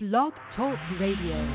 Blog Talk Radio.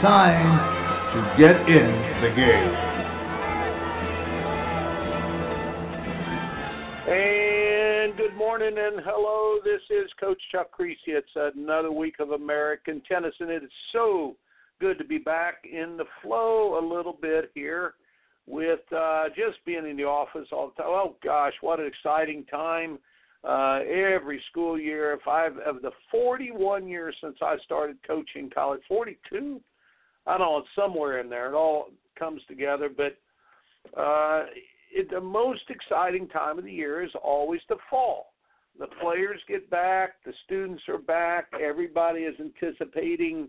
time to get in the game. And good morning and hello. This is Coach Chuck Kriese. It's another week of American Tennis, and it is so good to be back in the flow a little bit here with just being in the office all the time. Oh, gosh, what an exciting time. Every school year, of the 41 years since I started coaching college, 42, I don't know, it's somewhere in there. It all comes together, but the most exciting time of the year is always the fall. The players get back, the students are back, everybody is anticipating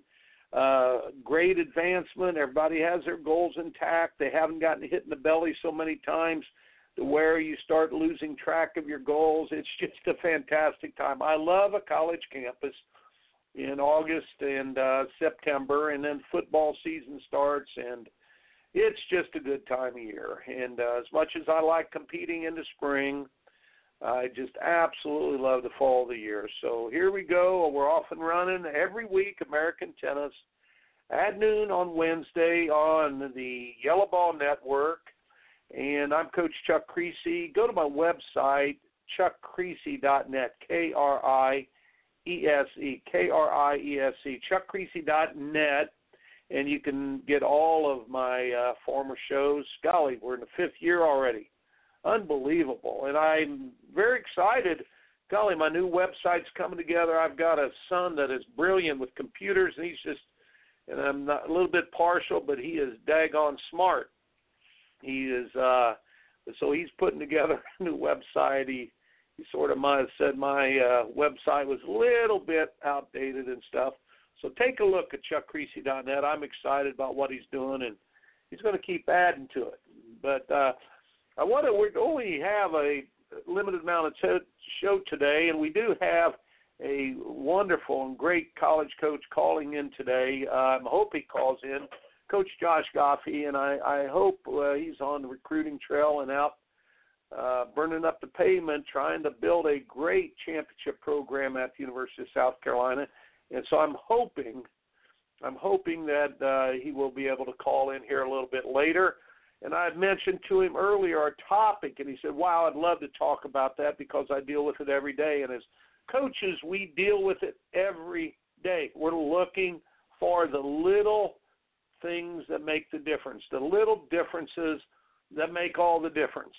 great advancement, everybody has their goals intact, they haven't gotten hit in the belly so many times to where you start losing track of your goals. It's just a fantastic time. I love a college campus in August and September, and then football season starts, and it's just a good time of year. And as much as I like competing in the spring, I just absolutely love the fall of the year. So here we go. We're off and running every week, American Tennis, at noon on Wednesday on the Yellow Ball Network. And I'm Coach Chuck Kriese. Go to my website, ChuckKriese.net, K-R-I-E-S-E, ChuckKriese.net, and you can get all of my former shows. Golly, we're in the fifth year already. Unbelievable. And I'm very excited. Golly, my new website's coming together. I've got a son that is brilliant with computers, and he's just, and I'm not, a little bit partial, but he is daggone smart. He is, so he's putting together a new website. He sort of said my website was a little bit outdated and stuff. So take a look at ChuckKriese.net. I'm excited about what he's doing, and he's going to keep adding to it. But we only have a limited amount of show today, and we do have a wonderful and great college coach calling in today. I hope he calls in. Coach Josh Goffi, and I hope he's on the recruiting trail and out burning up the pavement trying to build a great championship program at the University of South Carolina. And so I'm hoping that he will be able to call in here a little bit later. And I mentioned to him earlier our topic, and he said, wow, I'd love to talk about that because I deal with it every day. And as coaches, we deal with it every day. We're looking for the little things that make the difference, the little differences that make all the difference.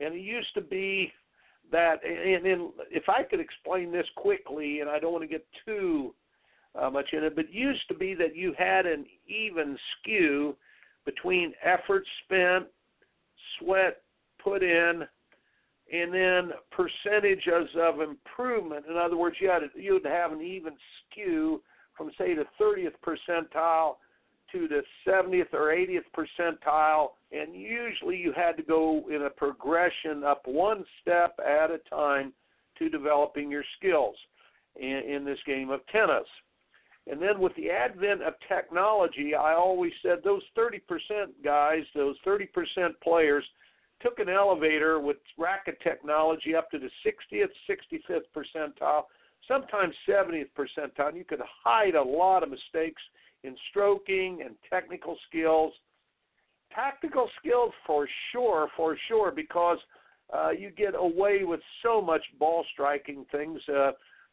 And it used to be that, and if I could explain this quickly, and I don't want to get too much in it, but it used to be that you had an even skew between effort spent, sweat put in, and then percentages of improvement. In other words, you would have an even skew from, say, the 30th percentile to the 70th or 80th percentile, and usually you had to go in a progression up one step at a time to developing your skills in this game of tennis. And then with the advent of technology, I always said those 30% guys, those 30% players, took an elevator with racket technology up to the 60th, 65th percentile, sometimes 70th percentile. You could hide a lot of mistakes in stroking and technical skills. Tactical skills, for sure, because you get away with so much ball striking things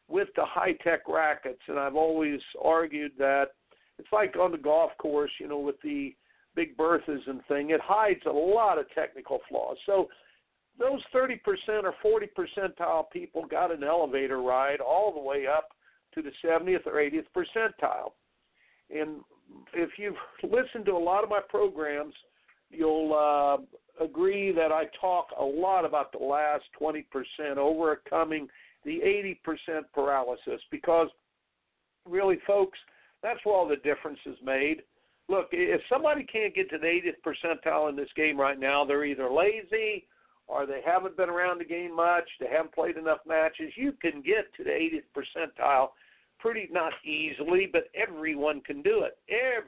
with the high-tech rackets. And I've always argued that it's like on the golf course, you know, with the Big Berthas and thing. It hides a lot of technical flaws. So those 30% or 40 percentile people got an elevator ride all the way up to the 70th or 80th percentile. And if you've listened to a lot of my programs, you'll agree that I talk a lot about the last 20%, overcoming the 80% paralysis, because really, folks, that's where all the difference is made. Look, if somebody can't get to the 80th percentile in this game right now, they're either lazy or they haven't been around the game much, they haven't played enough matches. You can get to the 80th percentile pretty not easily, but everyone can do it.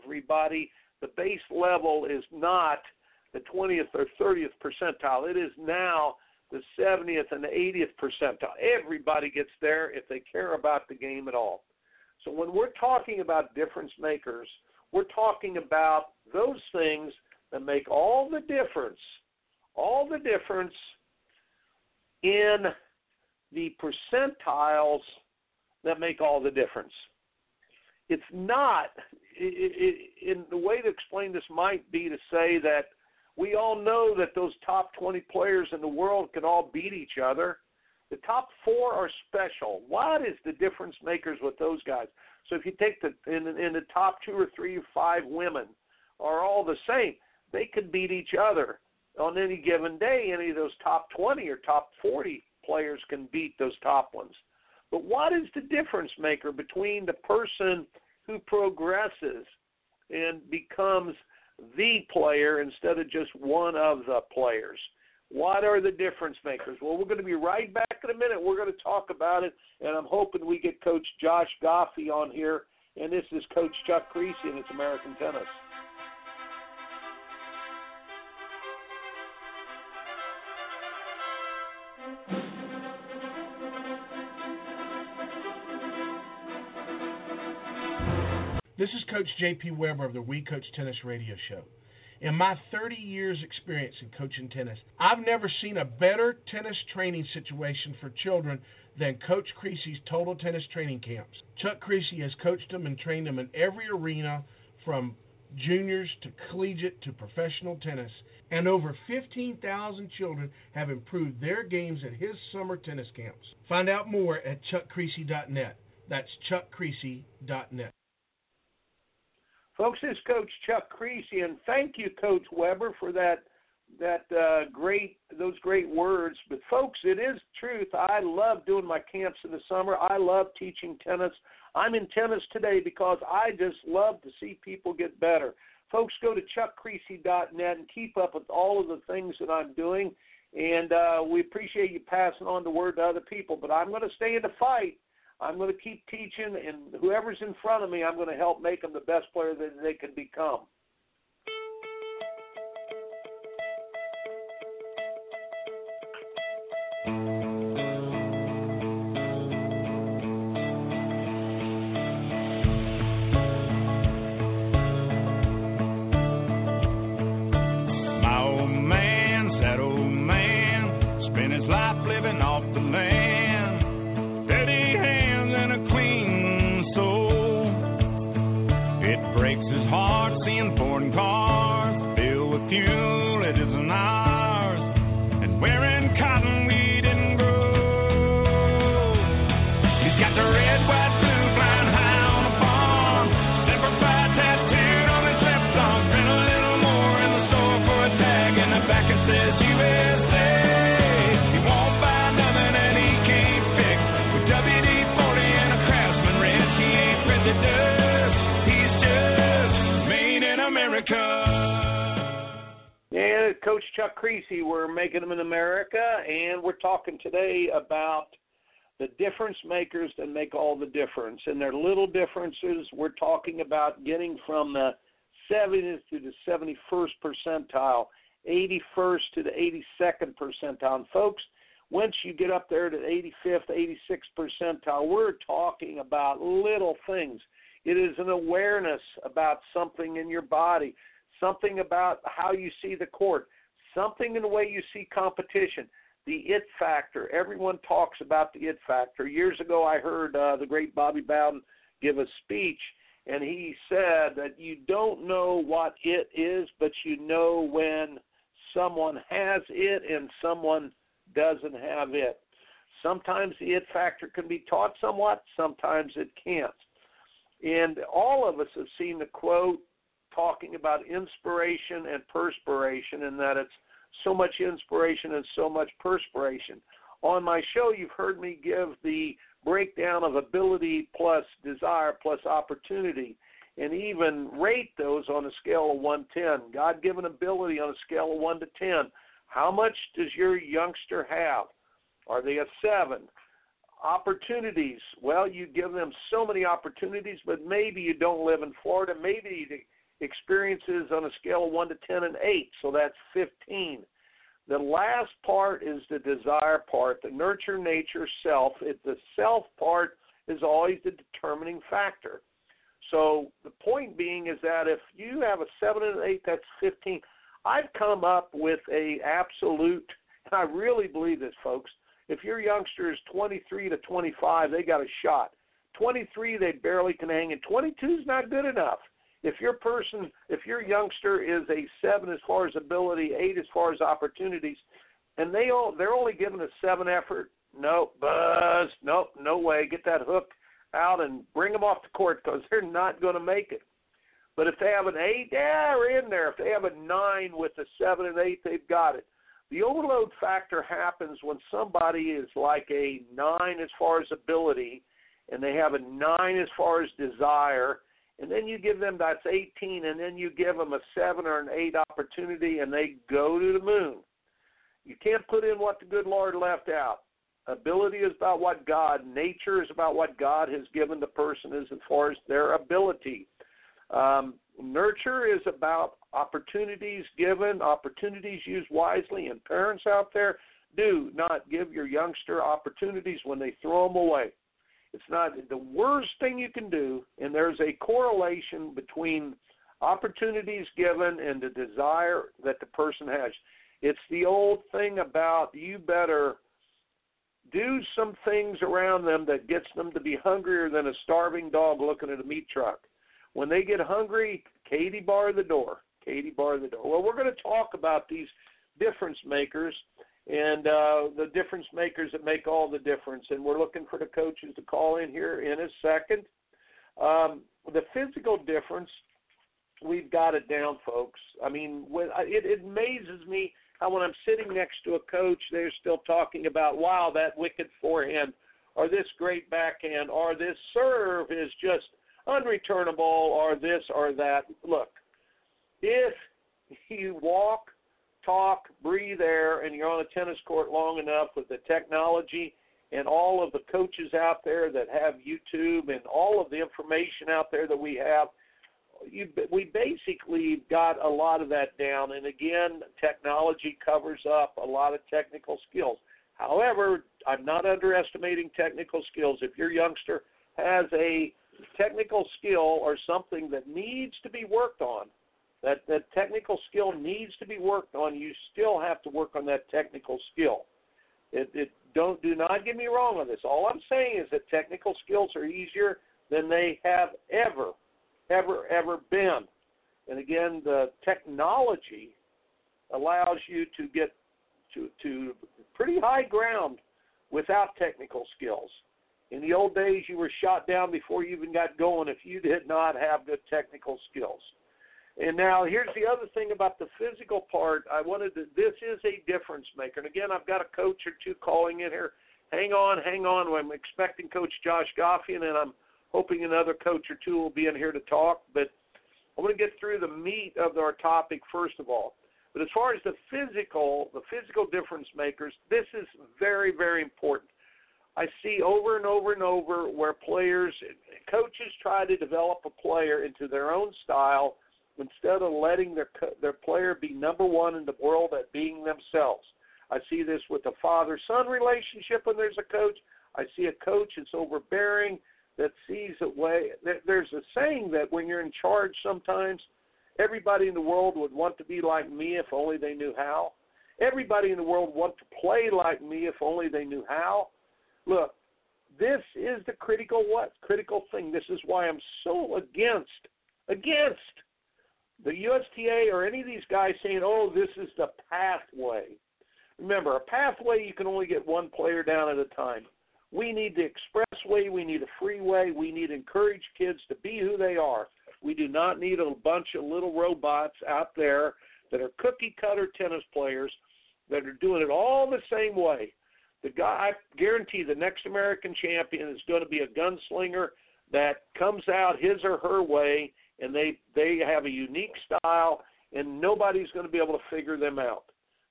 Everybody, the base level is not the 20th or 30th percentile. It is now the 70th and the 80th percentile. Everybody gets there if they care about the game at all. So when we're talking about difference makers, we're talking about those things that make all the difference in the percentiles that make all the difference. It's not, in the way to explain this might be to say that we all know that those top 20 players in the world can all beat each other. The top four are special. What is the difference makers with those guys? So if you take in the top 2 or 3 or 5 women are all the same. They could beat each other on any given day. Any of those top 20 or top 40 players can beat those top ones. But what is the difference maker between the person who progresses and becomes the player instead of just one of the players? What are the difference makers? Well, we're going to be right back in a minute. We're going to talk about it, and I'm hoping we get Coach Josh Goffi on here. And this is Coach Chuck Kriese, and it's American Tennis. This is Coach J.P. Weber of the We Coach Tennis Radio Show. In my 30 years experience in coaching tennis, I've never seen a better tennis training situation for children than Coach Kriese's Total Tennis Training Camps. Chuck Kriese has coached them and trained them in every arena, from juniors to collegiate to professional tennis, and over 15,000 children have improved their games at his summer tennis camps. Find out more at ChuckKriese.net. That's ChuckKriese.net. Folks, this is Coach Chuck Kriese, and thank you, Coach Weber, for those great words. But, folks, it is truth. I love doing my camps in the summer. I love teaching tennis. I'm in tennis today because I just love to see people get better. Folks, go to ChuckKriese.net and keep up with all of the things that I'm doing, and we appreciate you passing on the word to other people. But I'm going to stay in the fight. I'm going to keep teaching, and whoever's in front of me, I'm going to help make them the best player that they can become. Chuck Kriese, we're making them in America, and we're talking today about the difference makers that make all the difference. And they're little differences. We're talking about getting from the 70th to the 71st percentile, 81st to the 82nd percentile. And folks, once you get up there to the 85th, 86th percentile, we're talking about little things. It is an awareness about something in your body, something about how you see the court, something in the way you see competition, the it factor. Everyone talks about the it factor. Years ago I heard the great Bobby Bowden give a speech, and he said that you don't know what it is, but you know when someone has it and someone doesn't have it. Sometimes the it factor can be taught somewhat, sometimes it can't. And all of us have seen the quote talking about inspiration and perspiration, and that it's so much inspiration and so much perspiration. On my show, you've heard me give the breakdown of ability plus desire plus opportunity, and even rate those on a scale of 1 to 10. God-given ability on a scale of 1 to 10. How much does your youngster have? Are they a 7? Opportunities. Well, you give them so many opportunities, but maybe you don't live in Florida. Maybe the experiences on a scale of 1 to 10 and 8, so that's 15. The last part is the desire part, the nurture, nature, self. The self part is always the determining factor. So the point being is that if you have a 7 and an 8, that's 15. I've come up with an absolute, and I really believe this, folks. If your youngster is 23 to 25, they got a shot. 23, they barely can hang, and 22 is not good enough. If your youngster is a 7 as far as ability, 8 as far as opportunities, and they're only given a 7 effort, no way. Get that hook out and bring them off the court because they're not going to make it. But if they have an 8, they're in there. If they have a 9 with a 7 and 8, they've got it. The overload factor happens when somebody is like a 9 as far as ability, and they have a 9 as far as desire, and then you give them, that's 18, and then you give them a 7 or an 8 opportunity, and they go to the moon. You can't put in what the good Lord left out. Ability is about what God, nature is about what God has given the person as far as their ability. Nurture is about opportunities given, opportunities used wisely, and parents out there, do not give your youngster opportunities when they throw them away. It's not the worst thing you can do, and there's a correlation between opportunities given and the desire that the person has. It's the old thing about you better do some things around them that gets them to be hungrier than a starving dog looking at a meat truck. When they get hungry, Katie, bar the door. Katie, bar the door. Well, we're going to talk about these difference makers and the difference makers that make all the difference. And we're looking for the coaches to call in here in a second. The physical difference, we've got it down, folks. I mean, it amazes me how when I'm sitting next to a coach, they're still talking about, wow, that wicked forehand or this great backhand or this serve is just unreturnable, or this or that. Look, if you walk, talk, breathe air, and you're on a tennis court long enough with the technology and all of the coaches out there that have YouTube and all of the information out there that we have, we basically got a lot of that down. And, again, technology covers up a lot of technical skills. However, I'm not underestimating technical skills. If your youngster has a technical skill or something that needs to be worked on, that technical skill needs to be worked on, you still have to work on that technical skill. Do not get me wrong on this. All I'm saying is that technical skills are easier than they have ever been. And again, the technology allows you to get to pretty high ground without technical skills. In the old days, you were shot down before you even got going if you did not have good technical skills. And now here's the other thing about the physical part. This is a difference maker. And, again, I've got a coach or two calling in here. Hang on. I'm expecting Coach Josh Goffi, and then I'm hoping another coach or two will be in here to talk. But I want to get through the meat of our topic first of all. But as far as the physical difference makers, this is very, very important. I see over and over and over where players, coaches try to develop a player into their own style instead of letting their player be number one in the world at being themselves. I see this with the father-son relationship when there's a coach. I see a coach that's overbearing, that sees a way. There's a saying that when you're in charge sometimes, everybody in the world would want to be like me if only they knew how. Everybody in the world wants to play like me if only they knew how. Look, this is the critical thing. This is why I'm so against the USTA or any of these guys saying, oh, this is the pathway. Remember, a pathway, you can only get one player down at a time. We need the expressway. We need a freeway. We need to encourage kids to be who they are. We do not need a bunch of little robots out there that are cookie-cutter tennis players that are doing it all the same way. The guy, I guarantee the next American champion is going to be a gunslinger that comes out his or her way, and they have a unique style, and nobody's going to be able to figure them out.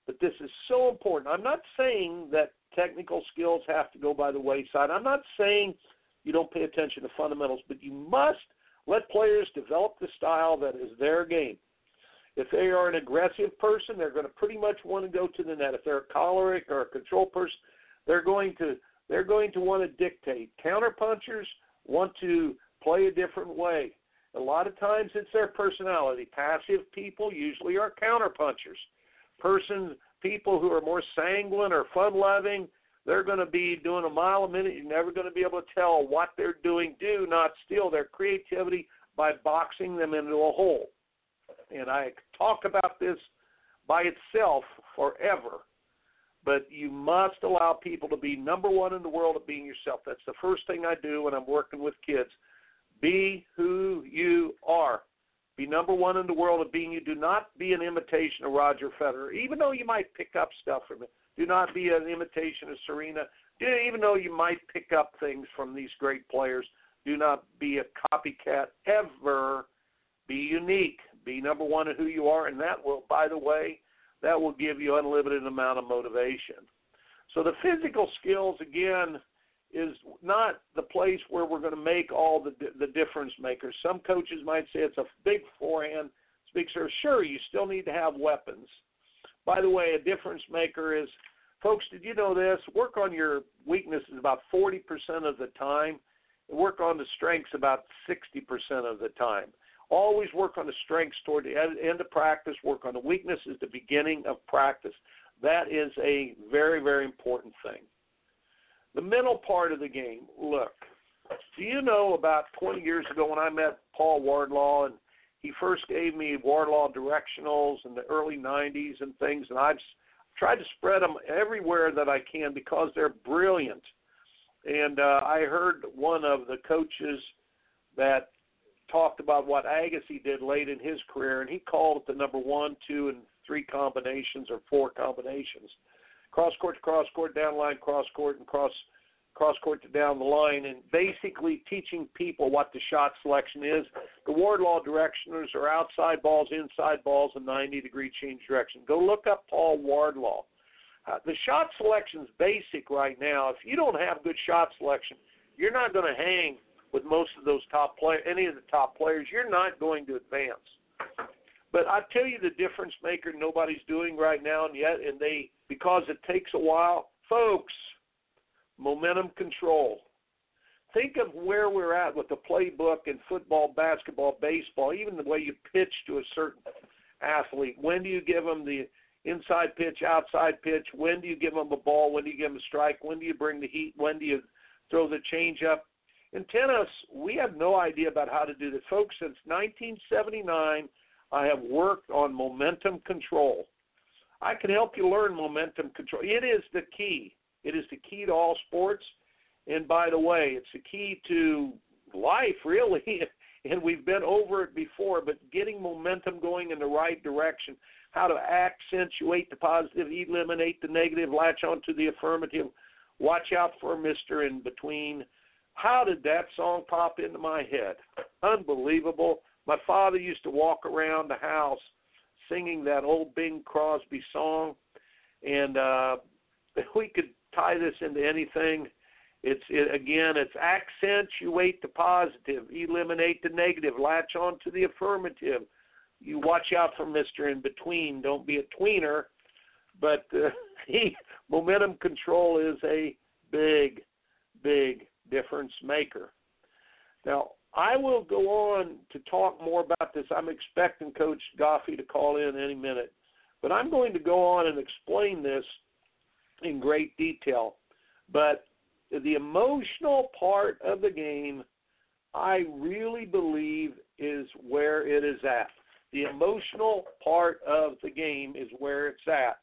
But this is so important. I'm not saying that technical skills have to go by the wayside. I'm not saying you don't pay attention to fundamentals, but you must let players develop the style that is their game. If they are an aggressive person, they're going to pretty much want to go to the net. If they're a choleric or a control person, they're going to want to dictate. Counterpunchers want to play a different way. A lot of times it's their personality. Passive people usually are counterpunchers. People who are more sanguine or fun-loving, they're going to be doing a mile a minute. You're never going to be able to tell what they're doing. Do not steal their creativity by boxing them into a hole. And I talk about this by itself forever. But you must allow people to be number one in the world at being yourself. That's the first thing I do when I'm working with kids. Be who you are. Be number one in the world of being you. Do not be an imitation of Roger Federer, even though you might pick up stuff from it. Do not be an imitation of Serena, even though you might pick up things from these great players. Do not be a copycat ever. Be unique. Be number one in who you are, and that will, by the way, that will give you unlimited amount of motivation. So the physical skills, again, is not the place where we're going to make all the difference makers. Some coaches might say it's a big forehand. Sure, you still need to have weapons. By the way, a difference maker is, folks, did you know this? Work on your weaknesses about 40% of the time, and work on the strengths about 60% of the time. Always work on the strengths toward the end of practice. Work on the weaknesses at the beginning of practice. That is a very, very important thing. The mental part of the game, look, do you know about 20 years ago when I met Paul Wardlaw and he first gave me Wardlaw Directionals in the early 90s and things, and I've tried to spread them everywhere that I can because they're brilliant. And I heard one of the coaches that talked about what Agassi did late in his career, and he called it the number 1, 2, and 3 combinations or 4 combinations. Cross-court to cross-court, down line, cross-court, and cross-court to down the line, and basically teaching people what the shot selection is. The Wardlaw Directioners are outside balls, inside balls, and 90-degree change direction. Go look up Paul Wardlaw. The shot selection's basic right now. If you don't have good shot selection, you're not going to hang with most of those top players, any of the top players. You're not going to advance. But I tell you the difference maker nobody's doing right now, because it takes a while. Folks, momentum control. Think of where we're at with the playbook in football, basketball, baseball, even the way you pitch to a certain athlete. When do you give them the inside pitch, outside pitch? When do you give them a ball? When do you give them a strike? When do you bring the heat? When do you throw the changeup? In tennis, we have no idea about how to do this. Folks, since 1979, I have worked on momentum control. I can help you learn momentum control. It is the key. It is the key to all sports. And by the way, it's the key to life, really. And we've been over it before, but getting momentum going in the right direction, how to accentuate the positive, eliminate the negative, latch onto the affirmative, watch out for Mr. in between. How did that song pop into my head? Unbelievable. My father used to walk around the house singing that old Bing Crosby song, and we could tie this into anything. It's accentuate the positive, eliminate the negative, latch on to the affirmative. You watch out for Mr. In-Between. Don't be a tweener. But momentum control is a big, big difference maker. Now, I will go on to talk more about this. I'm expecting Coach Goffi to call in any minute. But I'm going to go on and explain this in great detail. But the emotional part of the game, I really believe, is where it is at. The emotional part of the game is where it's at.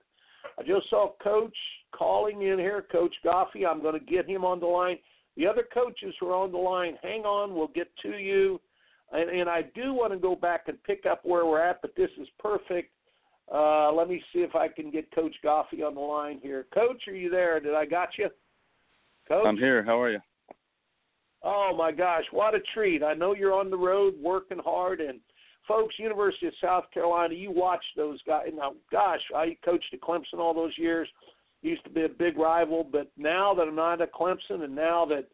I just saw Coach calling in here, Coach Goffi. I'm going to get him on the line. The other coaches who are on the line, hang on, we'll get to you. And I do want to go back and pick up where we're at, but this is perfect. Let me see if I can get Coach Goffi on the line here. Coach, are you there? Did I got you? Coach? I'm here. How are you? Oh, my gosh, what a treat. I know you're on the road working hard. And, folks, University of South Carolina, you watch those guys. Now, gosh, I coached at Clemson all those years. Used to be a big rival, but now that I'm not at Clemson and now that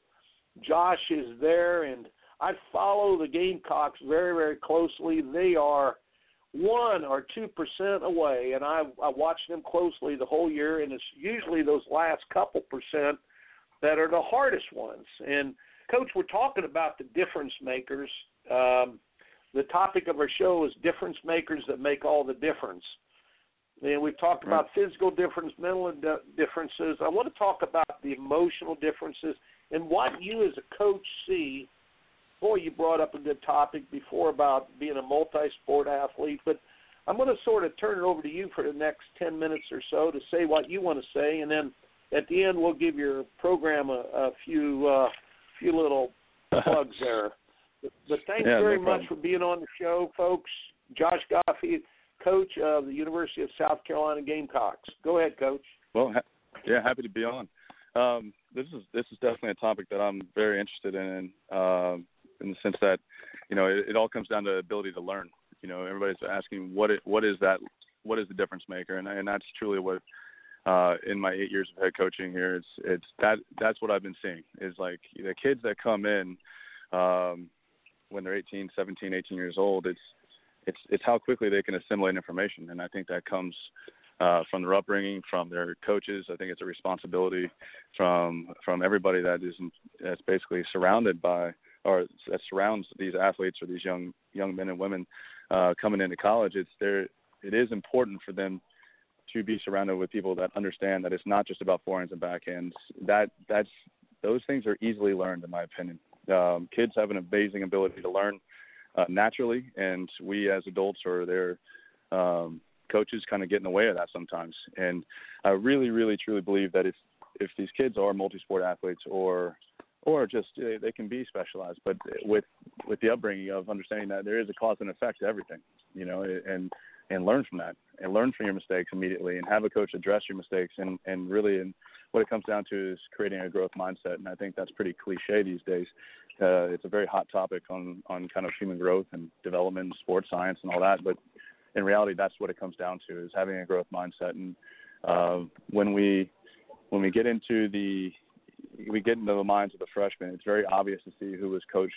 Josh is there, and I follow the Gamecocks very, very closely. They are 1% or 2% away, and I watch them closely the whole year, and it's usually those last couple percent that are the hardest ones. And, Coach, we're talking about the difference makers. The topic of our show is difference makers that make all the difference. And we've talked about physical difference, mental differences. I want to talk about the emotional differences and what you as a coach see. Boy, you brought up a good topic before about being a multi-sport athlete, but I'm going to sort of turn it over to you for the next 10 minutes or so to say what you want to say, and then at the end we'll give your program a few little plugs there. But thanks very much for being on the show, folks. Josh Goffi, coach of the University of South Carolina Gamecocks. Go ahead, Coach. Well, happy to be on. This is definitely a topic that I'm very interested in the sense that, you know, it all comes down to ability to learn. You know, everybody's asking what is the difference maker, and that's truly what in my 8 years of head coaching here, that's what I've been seeing is like the kids that come in when they're 18, 17, 18 years old. It's how quickly they can assimilate information, and I think that comes from their upbringing, from their coaches. I think it's a responsibility from everybody that's basically surrounded by or that surrounds these athletes or these young men and women coming into college. It is important for them to be surrounded with people that understand that it's not just about forehands and backhands. Those things are easily learned, in my opinion. Kids have an amazing ability to learn. Naturally, and we as adults or their coaches kind of get in the way of that sometimes. And I really, really, truly believe that if these kids are multi-sport athletes or just they can be specialized, but with the upbringing of understanding that there is a cause and effect to everything, you know, and learn from that and learn from your mistakes immediately and have a coach address your mistakes and really and what it comes down to is creating a growth mindset. And I think that's pretty cliche these days. It's a very hot topic on kind of human growth and development, sports science and all that. But in reality, that's what it comes down to is having a growth mindset. And when we get into the minds of the freshmen, it's very obvious to see who was coached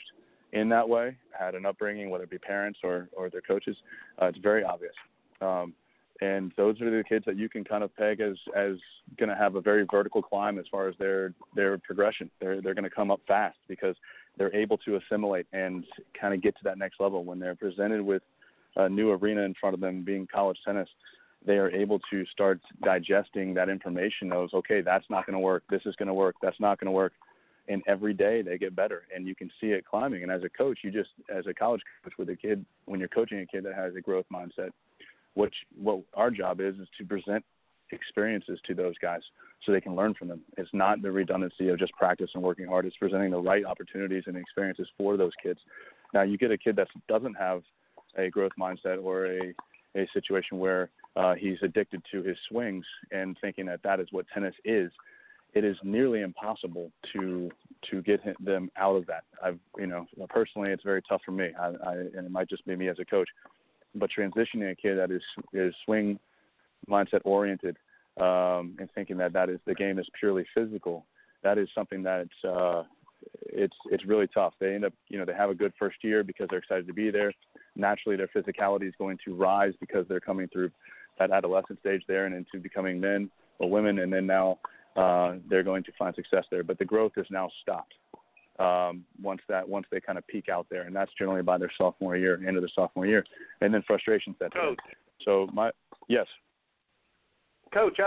in that way, had an upbringing, whether it be parents or their coaches. It's very obvious. And those are the kids that you can kind of peg as going to have a very vertical climb as far as their progression. They're going to come up fast because they're able to assimilate and kind of get to that next level. When they're presented with a new arena in front of them being college tennis, they are able to start digesting that information of, okay, that's not going to work. This is going to work. That's not going to work. And every day they get better, and you can see it climbing. And as a coach, you just as a college coach with a kid, when you're coaching a kid that has a growth mindset, what our job is to present experiences to those guys so they can learn from them. It's not the redundancy of just practice and working hard. It's presenting the right opportunities and experiences for those kids. Now, you get a kid that doesn't have a growth mindset or a situation where he's addicted to his swings and thinking that is what tennis is. It is nearly impossible to get them out of that. Personally, it's very tough for me, and it might just be me as a coach. But transitioning a kid that is swing mindset oriented and thinking that is the game is purely physical that is something that it's really tough. They end up, you know, they have a good first year because they're excited to be there. Naturally, their physicality is going to rise because they're coming through that adolescent stage there and into becoming men or women, and then now they're going to find success there. But the growth is now stopped once they kind of peak out there, and that's generally by their sophomore year, end of their sophomore year, and then frustration sets in. So yes. Coach,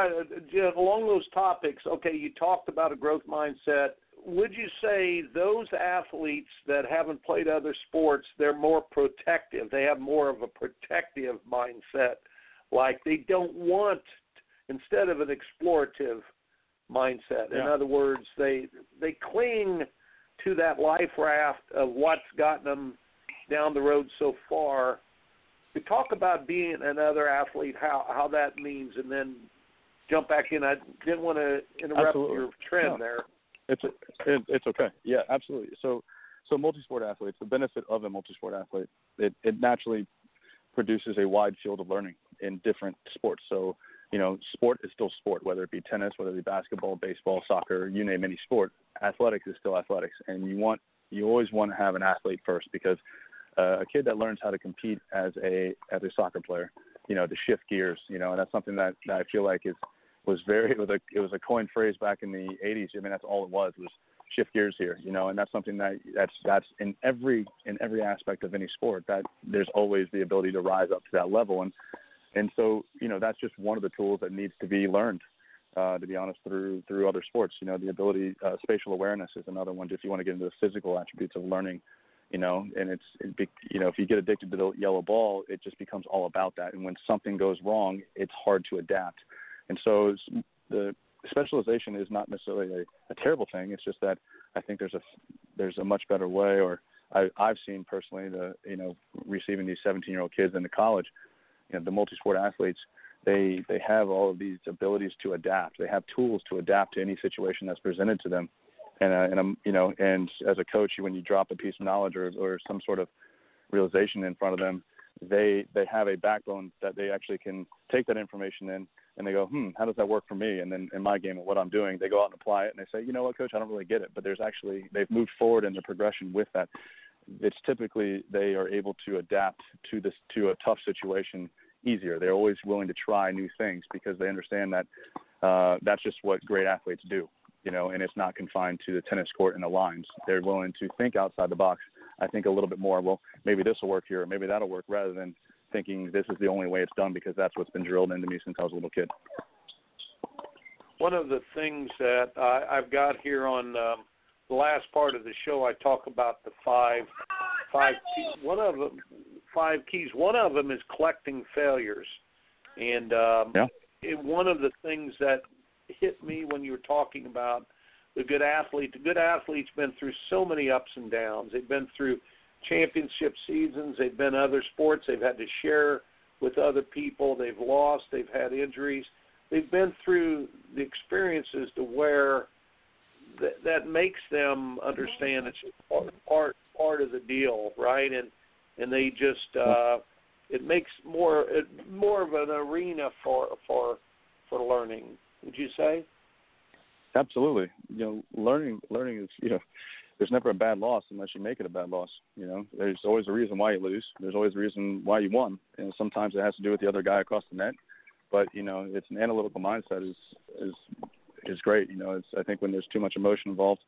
along those topics, okay, you talked about a growth mindset. Would you say those athletes that haven't played other sports, they're more protective? They have more of a protective mindset, like they don't want, instead of an explorative mindset. Yeah. In other words, they cling to that life raft of what's gotten them down the road so far. We talk about being another athlete, how that means, and then jump back in. I didn't want to interrupt your trend there. It's okay. Yeah, absolutely. So multi-sport athletes, the benefit of a multi-sport athlete, it naturally produces a wide field of learning in different sports. So, you know, sport is still sport, whether it be tennis, whether it be basketball, baseball, soccer, you name any sport. Athletics is still athletics, and you always want to have an athlete first, because a kid that learns how to compete as a soccer player, you know, to shift gears, you know, and that's something that I feel like it was a coin phrase back in the 80s. I mean, that's all it was shift gears here, you know, and that's something that's in every aspect of any sport, that there's always the ability to rise up to that level. And so, you know, that's just one of the tools that needs to be learned, to be honest, through other sports. You know, the ability, spatial awareness is another one, if you want to get into the physical attributes of learning. You know, and you know, if you get addicted to the yellow ball, it just becomes all about that. And when something goes wrong, it's hard to adapt. And so the specialization is not necessarily a terrible thing. It's just that I think there's a much better way, or I've seen personally receiving these 17-year-old kids into college, you know, the multi-sport athletes, they have all of these abilities to adapt. They have tools to adapt to any situation that's presented to them. And as a coach, when you drop a piece of knowledge or some sort of realization in front of them, they have a backbone that they actually can take that information in, and they go, how does that work for me? And then in my game and what I'm doing, they go out and apply it, and they say, you know what, coach, I don't really get it. But there's actually, they've moved forward in their progression with that. It's typically they are able to adapt to a tough situation easier. They're always willing to try new things because they understand that that's just what great athletes do. You know, and it's not confined to the tennis court and the lines. They're willing to think outside the box. I think a little bit more, well, maybe this will work here, or maybe that'll work, rather than thinking this is the only way it's done because that's what's been drilled into me since I was a little kid. One of the things that I've got here on the last part of the show, I talk about the five keys. One of them is collecting failures. And one of the things that hit me when you were talking about the good athlete. The good athlete's been through so many ups and downs. They've been through championship seasons. They've been other sports. They've had to share with other people. They've lost. They've had injuries. They've been through the experiences to where that makes them understand it's part of the deal, right? And they just it makes more of an arena for learning. Would you say? Absolutely. You know, learning is, you know, there's never a bad loss unless you make it a bad loss. You know, there's always a reason why you lose. There's always a reason why you won. And sometimes it has to do with the other guy across the net. But, you know, it's an analytical mindset is great. You know, I think when there's too much emotion involved,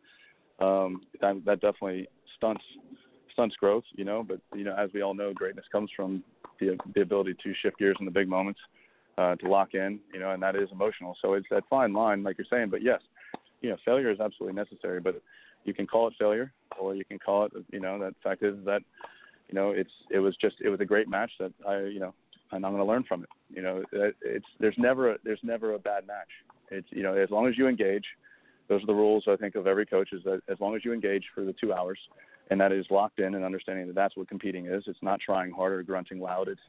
that definitely stunts growth, you know. But, you know, as we all know, greatness comes from the ability to shift gears in the big moments. To lock in, you know, and that is emotional. So it's that fine line, like you're saying. But yes, you know, failure is absolutely necessary. But you can call it failure, or you can call it, you know, that fact is that, you know, it was a great match that I, you know, and I'm going to learn from it. You know, there's never a bad match. It's, you know, as long as you engage, those are the rules I think of every coach, is that as long as you engage for the 2 hours, and that is locked in and understanding that that's what competing is. It's not trying hard or grunting loud. It's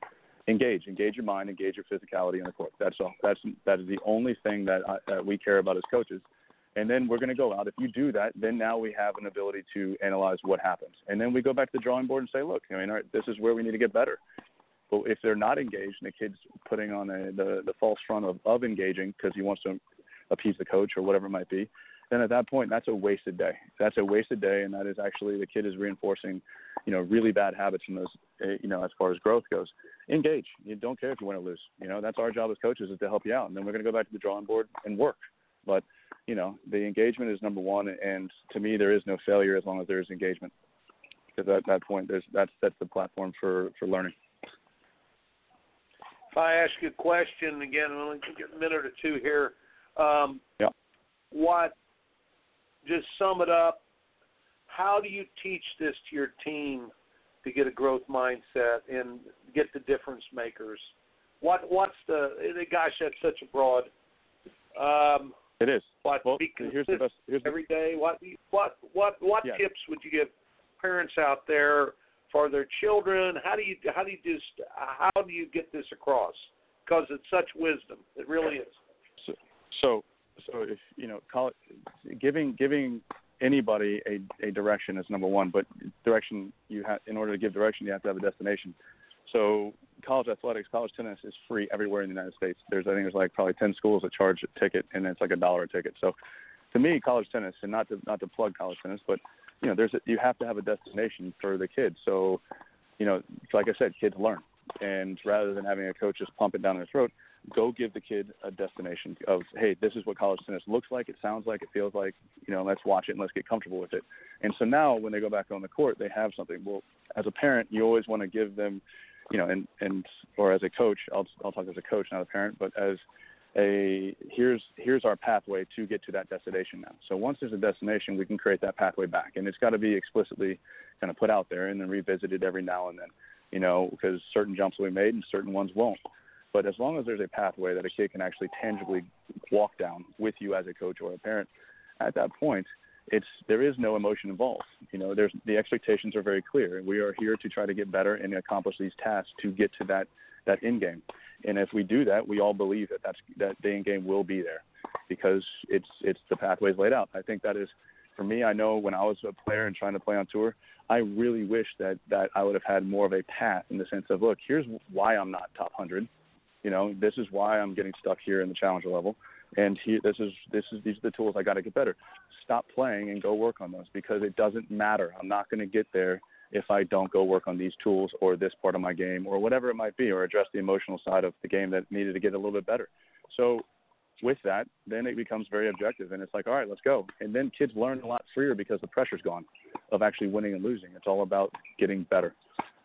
engage your mind, engage your physicality on the court. That's all. That is the only thing that we care about as coaches. And then we're going to go out. If you do that, then now we have an ability to analyze what happens. And then we go back to the drawing board and say, look, I mean, all right, this is where we need to get better. But if they're not engaged and the kid's putting on the false front of engaging because he wants to appease the coach or whatever it might be, then at that point, that's a wasted day. That's a wasted day, and that is actually the kid is reinforcing, you know, really bad habits from those, you know, as far as growth goes. Engage. You don't care if you win or lose. You know, that's our job as coaches is to help you out, and then we're going to go back to the drawing board and work. But, you know, the engagement is number one, and to me there is no failure as long as there is engagement, because at that point that sets the platform for learning. If I ask you a question, again, we'll only get a minute or two here. Just sum it up. How do you teach this to your team to get a growth mindset and get the difference makers? Gosh, that's such a broad. It is. Be consistent every day. What tips would you give parents out there for their children? How do you get this across? Because it's such wisdom. It really is. So if you know, giving anybody a direction is number one. But direction in order to give direction, you have to have a destination. So college athletics, college tennis is free everywhere in the United States. I think there's like probably 10 schools that charge a ticket, and it's like $1 a ticket. So to me, college tennis, and not to plug college tennis, but you know, you have to have a destination for the kids. So you know, like I said, kids learn, and rather than having a coach just pump it down their throat, go give the kid a destination of, hey, this is what college tennis looks like, it sounds like, it feels like, you know, let's watch it and let's get comfortable with it. And so now when they go back on the court, they have something. Well, as a parent, you always want to give them, you know, or as a coach, I'll talk as a coach, not a parent, but as a, here's our pathway to get to that destination now. So once there's a destination, we can create that pathway back. And it's got to be explicitly kind of put out there and then revisited every now and then, you know, because certain jumps will be made and certain ones won't. But as long as there's a pathway that a kid can actually tangibly walk down with you as a coach or a parent, at that point, there is no emotion involved. You know, the expectations are very clear. We are here to try to get better and accomplish these tasks to get to that end game. And if we do that, we all believe that the end game will be there because it's the pathways laid out. I think that is, for me, I know when I was a player and trying to play on tour, I really wish that I would have had more of a path in the sense of, look, here's why I'm not top 100. You know, this is why I'm getting stuck here in the challenger level, and these are the tools I got to get better. Stop playing and go work on those, because it doesn't matter. I'm not going to get there if I don't go work on these tools or this part of my game or whatever it might be, or address the emotional side of the game that needed to get a little bit better. So with that, then it becomes very objective, and it's like, all right, let's go. And then kids learn a lot freer because the pressure's gone of actually winning and losing. It's all about getting better.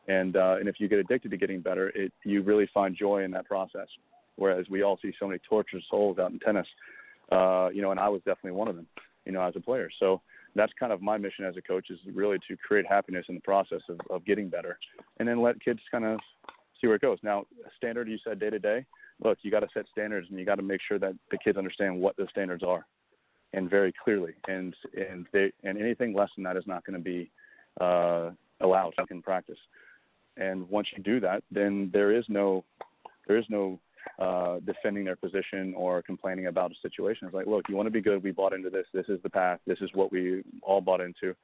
And if you get addicted to getting better, you really find joy in that process. Whereas we all see so many tortured souls out in tennis, you know, and I was definitely one of them, you know, as a player. So that's kind of my mission as a coach, is really to create happiness in the process of getting better, and then let kids kind of see where it goes. Now, standard, you said day to day. Look, you got to set standards, and you got to make sure that the kids understand what those standards are, and very clearly. And anything less than that is not going to be allowed in practice. And once you do that, then there is no defending their position or complaining about a situation. It's like, look, you want to be good. We bought into this. This is the path. This is what we all bought into.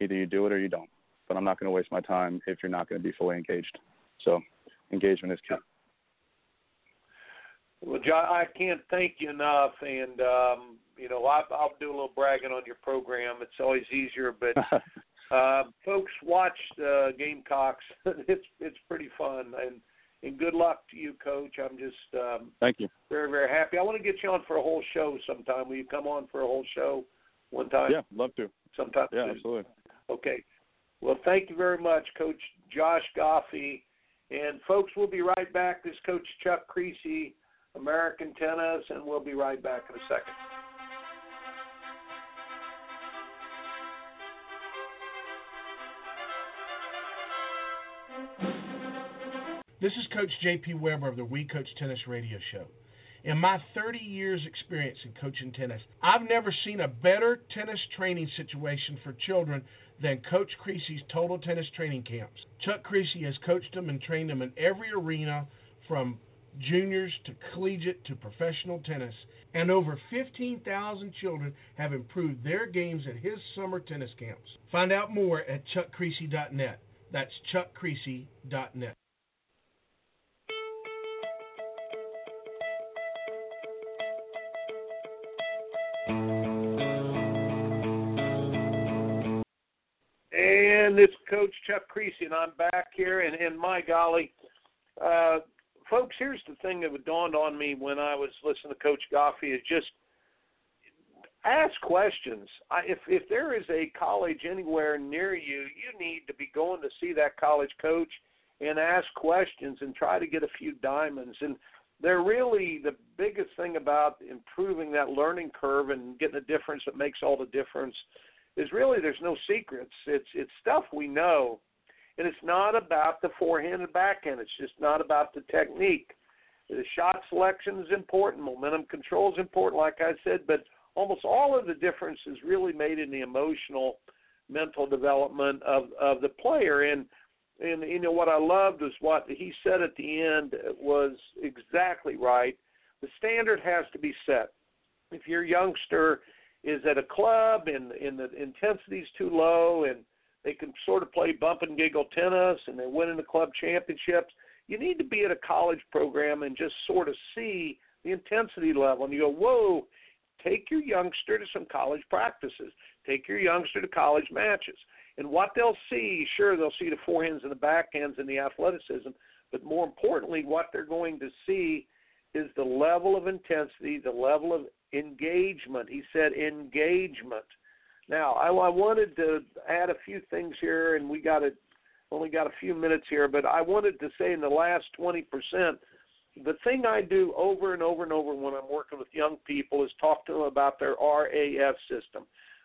Either you do it or you don't. But I'm not going to waste my time if you're not going to be fully engaged. So engagement is key. Well, John, I can't thank you enough. And, you know, I'll do a little bragging on your program. It's always easier, but... folks, watch the Gamecocks. It's pretty fun, and good luck to you, Coach. I'm just thank you. Very, very happy. I want to get you on for a whole show sometime. Will you come on for a whole show one time? Yeah, love to. Sometime. Yeah, soon. Absolutely. Okay. Well, thank you very much, Coach Josh Goffi. And folks, we'll be right back. This is Coach Chuck Kriese, American Tennis, and we'll be right back in a second. This is Coach J.P. Weber of the We Coach Tennis Radio Show. In my 30 years experience in coaching tennis, I've never seen a better tennis training situation for children than Coach Kriese's Total Tennis Training Camps. Chuck Kriese has coached them and trained them in every arena, from juniors to collegiate to professional tennis. And over 15,000 children have improved their games at his summer tennis camps. Find out more at ChuckKriese.net. That's ChuckKriese.net. again, this is Coach Chuck Kriese, and I'm back here. And my golly, folks, here's the thing that dawned on me when I was listening to Coach Goffi is just ask questions. If there is a college anywhere near you, you need to be going to see that college coach and ask questions and try to get a few diamonds. And they're really the biggest thing about improving that learning curve and getting a difference that makes all the difference is really there's no secrets. It's stuff we know, and it's not about the forehand and backhand. It's just not about the technique. The shot selection is important. Momentum control is important, like I said, but almost all of the difference is really made in the emotional, mental development of the player. And you know, what I loved was what he said at the end was exactly right. The standard has to be set. If your youngster is at a club and the intensity is too low and they can sort of play bump and giggle tennis and they're winning the club championships, you need to be at a college program and just sort of see the intensity level. And you go, whoa, take your youngster to some college practices. Take your youngster to college matches. And what they'll see, sure, they'll see the forehands and the backhands and the athleticism, but more importantly, what they're going to see is the level of intensity, the level of engagement. He said engagement. Now, I wanted to add a few things here, and we only got a few minutes here, but I wanted to say in the last 20%, the thing I do over and over and over when I'm working with young people is talk to them about their RAF system,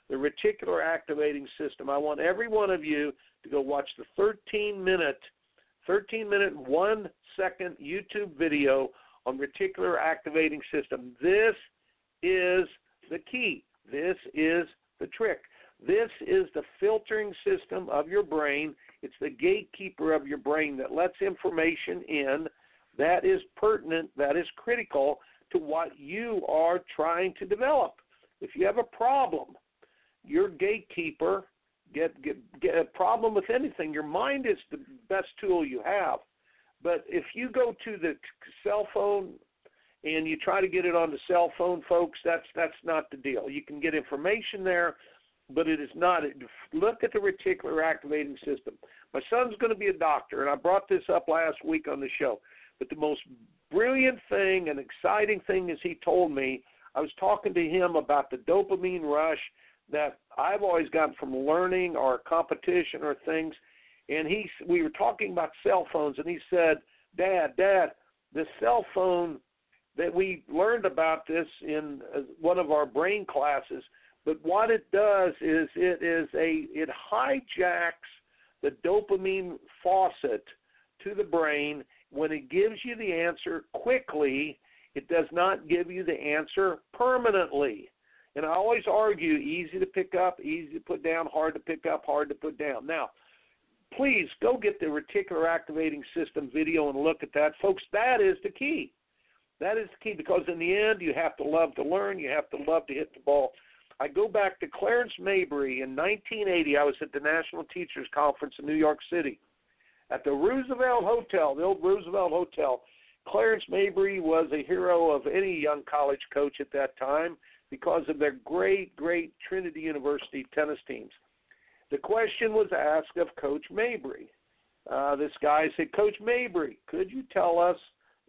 the Reticular Activating System. I want every one of you to go watch the 13-minute, 1-second YouTube video on Reticular Activating System. This is the key. This is the trick. This is the filtering system of your brain. It's the gatekeeper of your brain that lets information in that is pertinent, that is critical to what you are trying to develop. If you have a problem, your gatekeeper, get a problem with anything. Your mind is the best tool you have. But if you go to the cell phone and you try to get it on the cell phone, folks, that's not the deal. You can get information there, but it is not. Look at the Reticular Activating System. My son's going to be a doctor, and I brought this up last week on the show. But the most brilliant thing and exciting thing is he told me, I was talking to him about the dopamine rush that I've always gotten from learning or competition or things. And we were talking about cell phones, and he said, Dad, the cell phone that we learned about this in one of our brain classes, but what it does is it hijacks the dopamine faucet to the brain. When it gives you the answer quickly, it does not give you the answer permanently. And I always argue, easy to pick up, easy to put down, hard to pick up, hard to put down. Now, please go get the Reticular Activating System video and look at that. Folks, that is the key. That is the key, because in the end, you have to love to learn. You have to love to hit the ball. I go back to Clarence Mabry in 1980. I was at the National Teachers Conference in New York City. At the Roosevelt Hotel, the old Roosevelt Hotel, Clarence Mabry was a hero of any young college coach at that time because of their great, great Trinity University tennis teams. The question was asked of Coach Mabry. This guy said, Coach Mabry, could you tell us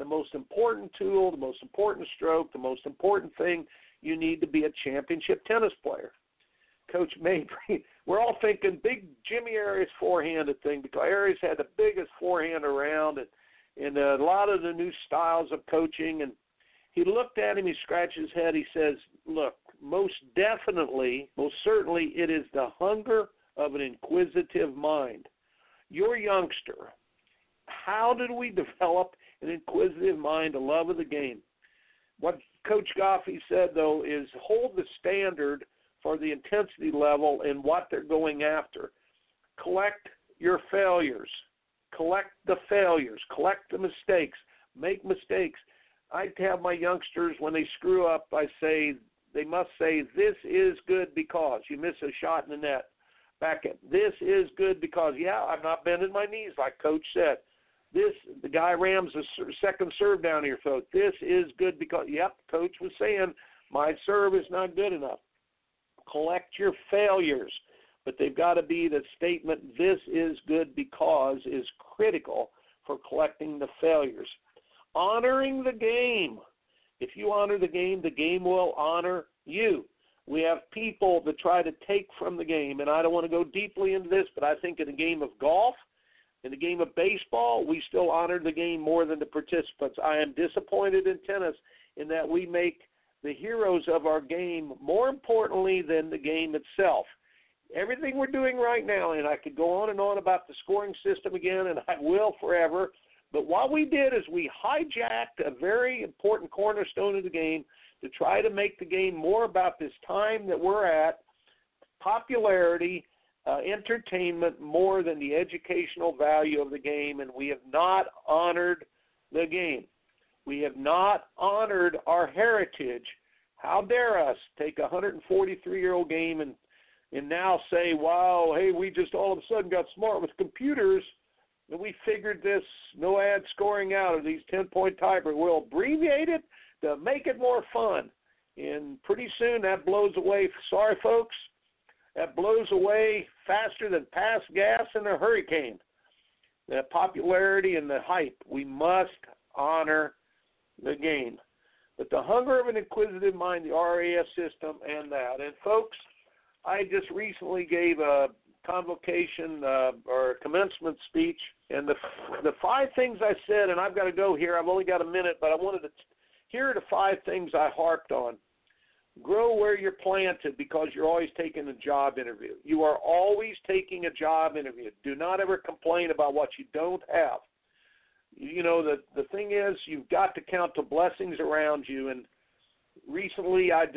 the most important tool, the most important stroke, the most important thing you need to be a championship tennis player? Coach Mabry, we're all thinking big Jimmy Arias forehanded thing, because Arias had the biggest forehand around and a lot of the new styles of coaching. And he looked at him, he scratched his head, he says, look, most definitely, most certainly it is the hunger of an inquisitive mind. Your youngster, how did we develop an inquisitive mind, a love of the game? What Coach Goffi said, though, is hold the standard for the intensity level and what they're going after. Collect your failures. Collect the failures. Collect the mistakes. Make mistakes. I have my youngsters, when they screw up, I say, they must say, this is good because you miss a shot in the net. Back at, this is good because, yeah, I'm not bending my knees like Coach said. The guy rams a second serve down here, folks. This is good because, yep, Coach was saying, my serve is not good enough. Collect your failures. but they've got to be the statement, this is good because, is critical for collecting the failures. Honoring the game. If you honor the game will honor you. We have people that try to take from the game, and I don't want to go deeply into this, but I think in the game of golf, in the game of baseball, we still honor the game more than the participants. I am disappointed in tennis in that we make the heroes of our game more importantly than the game itself. Everything we're doing right now, and I could go on and on about the scoring system again, and I will forever, but what we did is we hijacked a very important cornerstone of the game to try to make the game more about this time that we're at, popularity, entertainment, more than the educational value of the game, and we have not honored the game. We have not honored our heritage. How dare us take a 143-year-old game and now say, wow, hey, we just all of a sudden got smart with computers, and we figured this no ad scoring out of these 10-point tiebreakers. We'll abbreviate it to make it more fun. And pretty soon that blows away, sorry folks, that blows away faster than past gas in a hurricane. The popularity and the hype, we must honor the game. But the hunger of an inquisitive mind, the RAS system, and that. And folks, I just recently gave a convocation or commencement speech, and the five things I said, and I've got to go here. I've only got a minute, but I wanted to here are the five things I harped on. Grow where you're planted because you're always taking a job interview. You are always taking a job interview. Do not ever complain about what you don't have. You know, the thing is you've got to count the blessings around you. And recently I've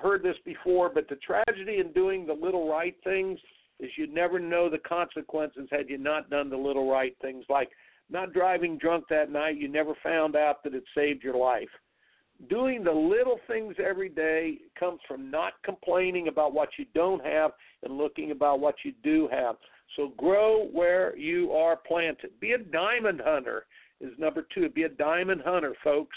heard this before, but the tragedy in doing the little right things is you'd never know the consequences had you not done the little right things. Like not driving drunk that night, you never found out that it saved your life. Doing the little things every day comes from not complaining about what you don't have and looking about what you do have. So grow where you are planted. Be a diamond hunter is number two. Be a diamond hunter, folks.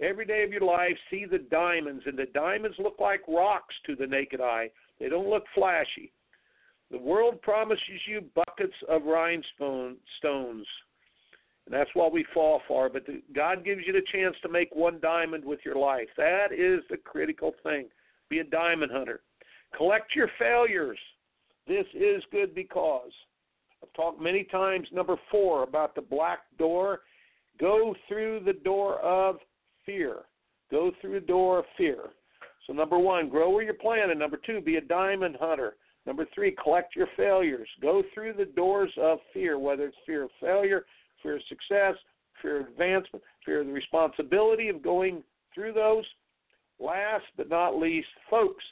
Every day of your life, see the diamonds, and the diamonds look like rocks to the naked eye. They don't look flashy. The world promises you buckets of rhinestones, and that's what we fall for. But God gives you the chance to make one diamond with your life. That is the critical thing. Be a diamond hunter. Collect your failures. This is good because. I've talked many times, number four, about the black door. Go through the door of fear. Go through the door of fear. So number one, grow where you're planted. Number two, be a diamond hunter. Number three, collect your failures. Go through the doors of fear, whether it's fear of failure, fear of success, fear of advancement, fear of the responsibility of going through those. Last but not least, folks,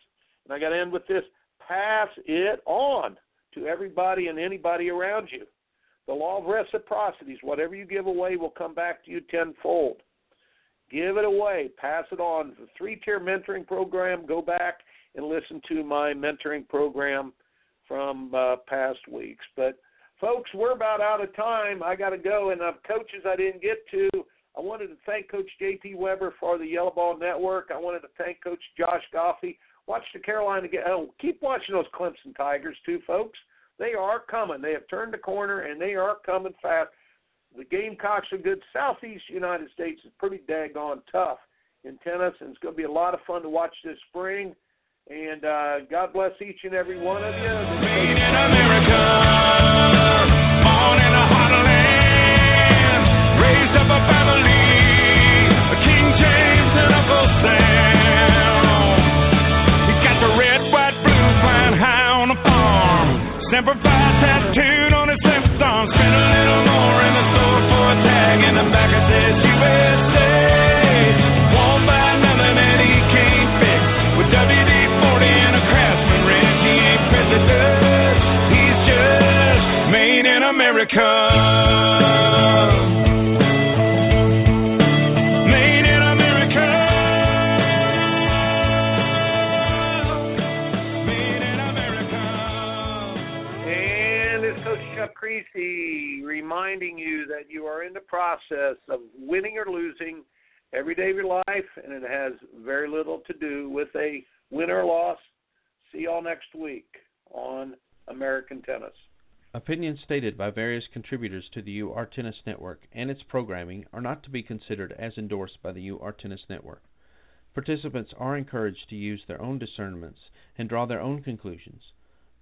and I got to end with this, pass it on to everybody and anybody around you. The law of reciprocity is whatever you give away will come back to you tenfold. Give it away. Pass it on. The three-tier mentoring program, go back and listen to my mentoring program from past weeks. But folks, we're about out of time. I got to go, and coaches I didn't get to. I wanted to thank Coach J.P. Weber for the Yellow Ball Network. I wanted to thank Coach Josh Goffi. Watch the Carolina game. Oh, keep watching those Clemson Tigers, too, folks. They are coming. They have turned the corner, and they are coming fast. The Gamecocks are good. Southeast United States is pretty daggone tough in tennis, and it's going to be a lot of fun to watch this spring. And God bless each and every one of you. Made in America. Raised up a family, a King James and Uncle Sam. He got the red, white, blue, flying high on a farm. Semper Fi tattooed on his left arm. Spent a little more in the store for a tag in the back of this USA. Won't buy nothing that he can't fix. With WD-40 and a Craftsman wrench, he ain't president. He's just made in America. Reminding you that you are in the process of winning or losing every day of your life, and it has very little to do with a win or loss. See you all next week on American Tennis. Opinions stated by various contributors to the UR Tennis Network and its programming are not to be considered as endorsed by the UR Tennis Network. Participants are encouraged to use their own discernments and draw their own conclusions.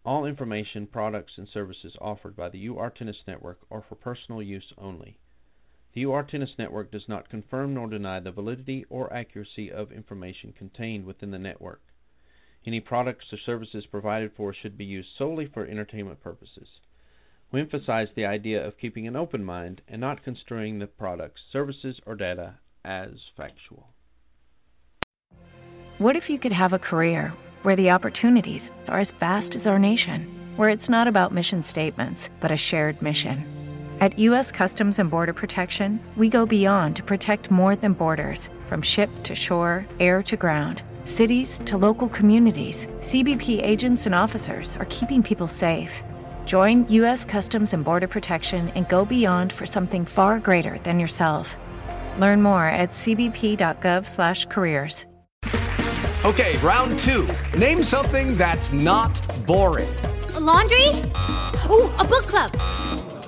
All information, products, and services offered by the UR Tennis Network are for personal use only. The UR Tennis Network does not confirm nor deny the validity or accuracy of information contained within the network. Any products or services provided for should be used solely for entertainment purposes. We emphasize the idea of keeping an open mind and not construing the products, services, or data as factual. What if you could have a career where the opportunities are as vast as our nation, where it's not about mission statements, but a shared mission? At US Customs and Border Protection, we go beyond to protect more than borders. From ship to shore, air to ground, cities to local communities, CBP agents and officers are keeping people safe. Join US Customs and Border Protection and go beyond for something far greater than yourself. Learn more at cbp.gov/careers. Okay, round two. Name something that's not boring. A laundry? Ooh, a book club.